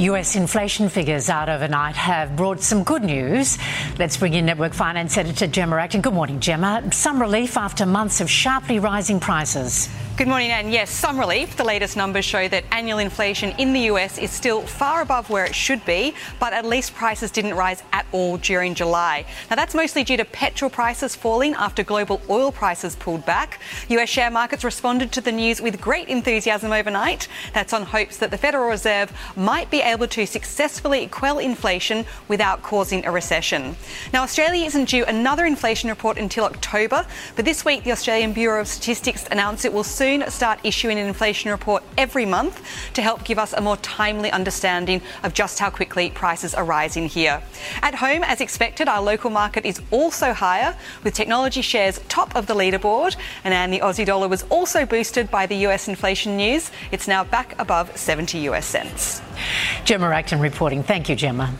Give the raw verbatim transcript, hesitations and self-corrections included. U S inflation figures out overnight have brought some good news. Let's bring in Network Finance Editor Gemma Acton. Good morning, Gemma. Some relief after months of sharply rising prices. Good morning, Anne. Yes, some relief. The latest numbers show that annual inflation in the U S is still far above where it should be, but at least prices didn't rise at all during July. Now, that's mostly due to petrol prices falling after global oil prices pulled back. U S share markets responded to the news with great enthusiasm overnight. That's on hopes that the Federal Reserve might be able to successfully quell inflation without causing a recession. Now, Australia isn't due another inflation report until October, but this week the Australian Bureau of Statistics announced it will soon start issuing an inflation report every month to help give us a more timely understanding of just how quickly prices are rising here. At home, as expected, our local market is also higher, with technology shares top of the leaderboard, and, and the Aussie dollar was also boosted by the U S inflation news. It's now back above seventy U S cents. Gemma Acton reporting. Thank you, Gemma.